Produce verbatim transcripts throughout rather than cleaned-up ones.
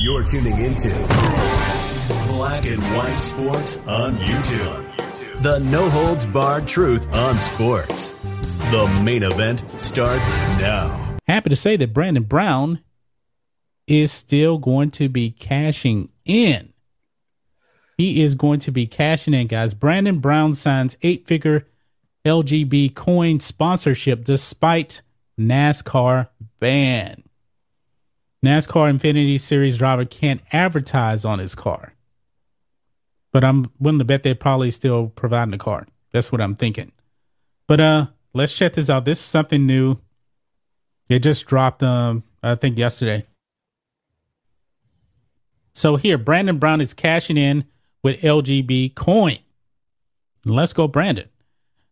You're tuning into Black and White Sports on YouTube. The no-holds-barred truth on sports. The main event starts now. Happy to say that Brandon Brown is still going to be cashing in. He is going to be cashing in, guys. Brandon Brown signs eight-figure L G B Coin sponsorship despite NASCAR ban. NASCAR Xfinity Series driver can't advertise on his car. But I'm willing to bet they're probably still providing the car. That's what I'm thinking. But uh, let's check this out. This is something new. It just dropped, um, I think, yesterday. So here, Brandon Brown is cashing in with L G B Coin. Let's go, Brandon.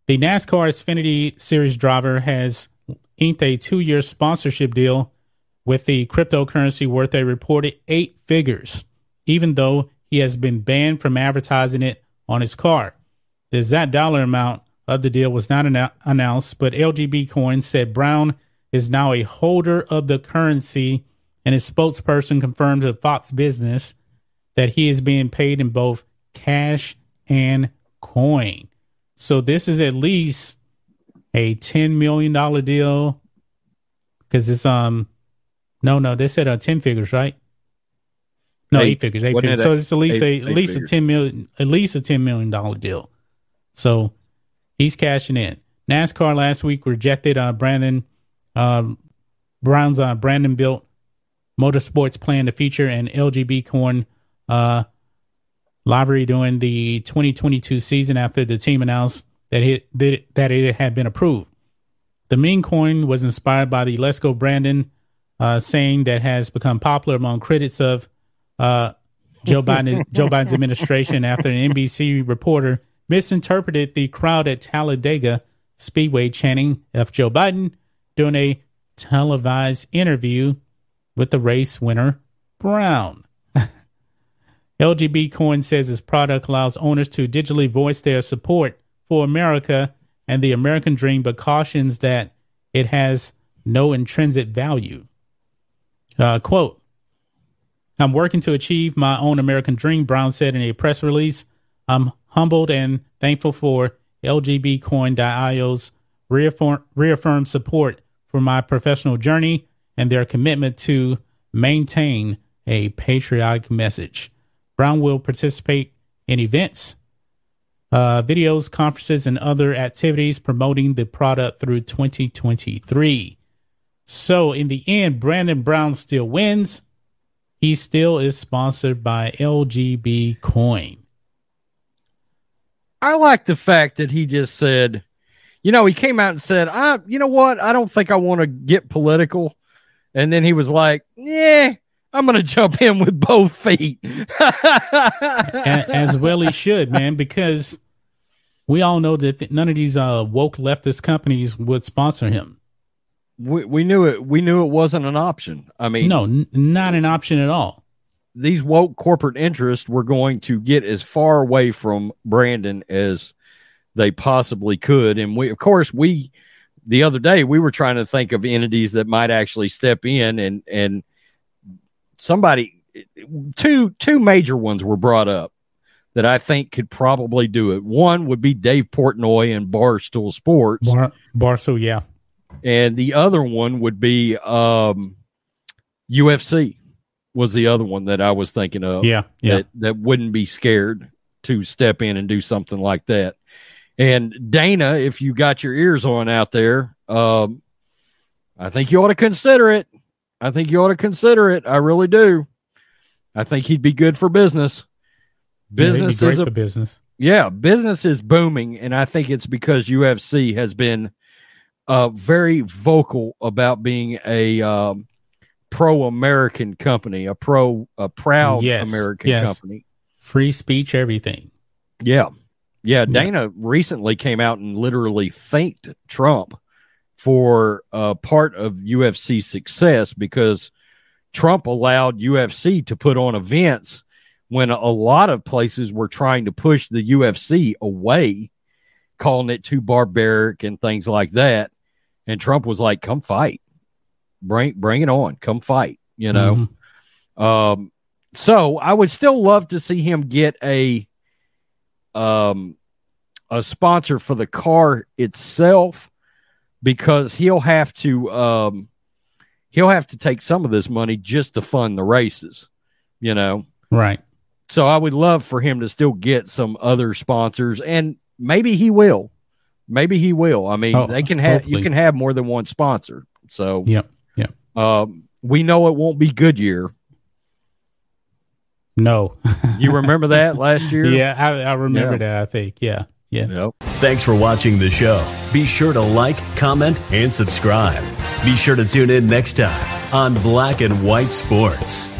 The NASCAR Xfinity Series driver has inked a two-year sponsorship deal with the cryptocurrency worth a reported eight figures, even though he has been banned from advertising it on his car. The exact dollar amount of the deal was not an- announced, but L G B Coin said Brown is now a holder of the currency, and his spokesperson confirmed to Fox Business that he is being paid in both cash and coin. So this is at least a ten million dollars deal, because it's um. No, no, they said uh, ten figures, right? No, eight, eight figures, eight figures. So it's at least eight, a at least figures. a ten million, at least a ten million dollar deal. So he's cashing in. NASCAR last week rejected uh, Brandon uh, Brown's uh, Brandon built Motorsports plan to feature an L G B Coin uh, livery during the twenty twenty-two season after the team announced that it that it had been approved. The meme coin was inspired by the "Let's Go Brandon" Uh, saying that has become popular among critics of uh, Joe Biden, Joe Biden's administration after an N B C reporter misinterpreted the crowd at Talladega Speedway chanting F Joe Biden during a televised interview with the race winner Brown. L G B Coin says its product allows owners to digitally voice their support for America and the American dream, but cautions that it has no intrinsic value. Uh, quote, I'm working to achieve my own American dream, Brown said in a press release. I'm humbled and thankful for L G B Coin dot I O's reaffirm, reaffirmed support for my professional journey and their commitment to maintain a patriotic message. Brown will participate in events, uh, videos, conferences, and other activities promoting the product through twenty twenty-three. So in the end, Brandon Brown still wins. He still is sponsored by L G B Coin. I like the fact that he just said, you know, he came out and said, I, you know what? I don't think I want to get political. And then he was like, yeah, I'm going to jump in with both feet. As well he should, man, because we all know that none of these uh, woke leftist companies would sponsor him. We we knew it. We knew it wasn't an option. I mean, no, n- not an option at all. These woke corporate interests were going to get as far away from Brandon as they possibly could. And we, of course, we the other day we were trying to think of entities that might actually step in, and and somebody two two major ones were brought up that I think could probably do it. One would be Dave Portnoy and Barstool Sports. Bar, Barstool, yeah. And the other one would be um, U F C was the other one that I was thinking of. Yeah, yeah. That, that wouldn't be scared to step in and do something like that. And Dana, if you got your ears on out there, um, I think you ought to consider it. I think you ought to consider it. I really do. I think he'd be good for business. Business yeah, is a, for business. Yeah, business is booming, and I think it's because U F C has been – Uh, very vocal about being a um, pro-American company, a pro, a proud yes, American yes. company. Free speech, everything. Yeah. Yeah. Dana yeah. recently came out and literally thanked Trump for uh, part of U F C success because Trump allowed U F C to put on events when a lot of places were trying to push the U F C away, calling it too barbaric and things like that. And Trump was like, come fight, bring, bring it on, come fight, you know? Mm-hmm. Um, so I would still love to see him get a, um, a sponsor for the car itself, because he'll have to, um, he'll have to take some of this money just to fund the races, you know? Right. So I would love for him to still get some other sponsors, and maybe he will. Maybe he will. I mean, oh, they can have hopefully. You can have more than one sponsor. So yeah, yeah. Um, we know it won't be Goodyear. No, you remember that last year? Yeah, I, I remember yeah. that. I think yeah, yeah. Yep. Thanks for watching the show. Be sure to like, comment, and subscribe. Be sure to tune in next time on Black and White Sports.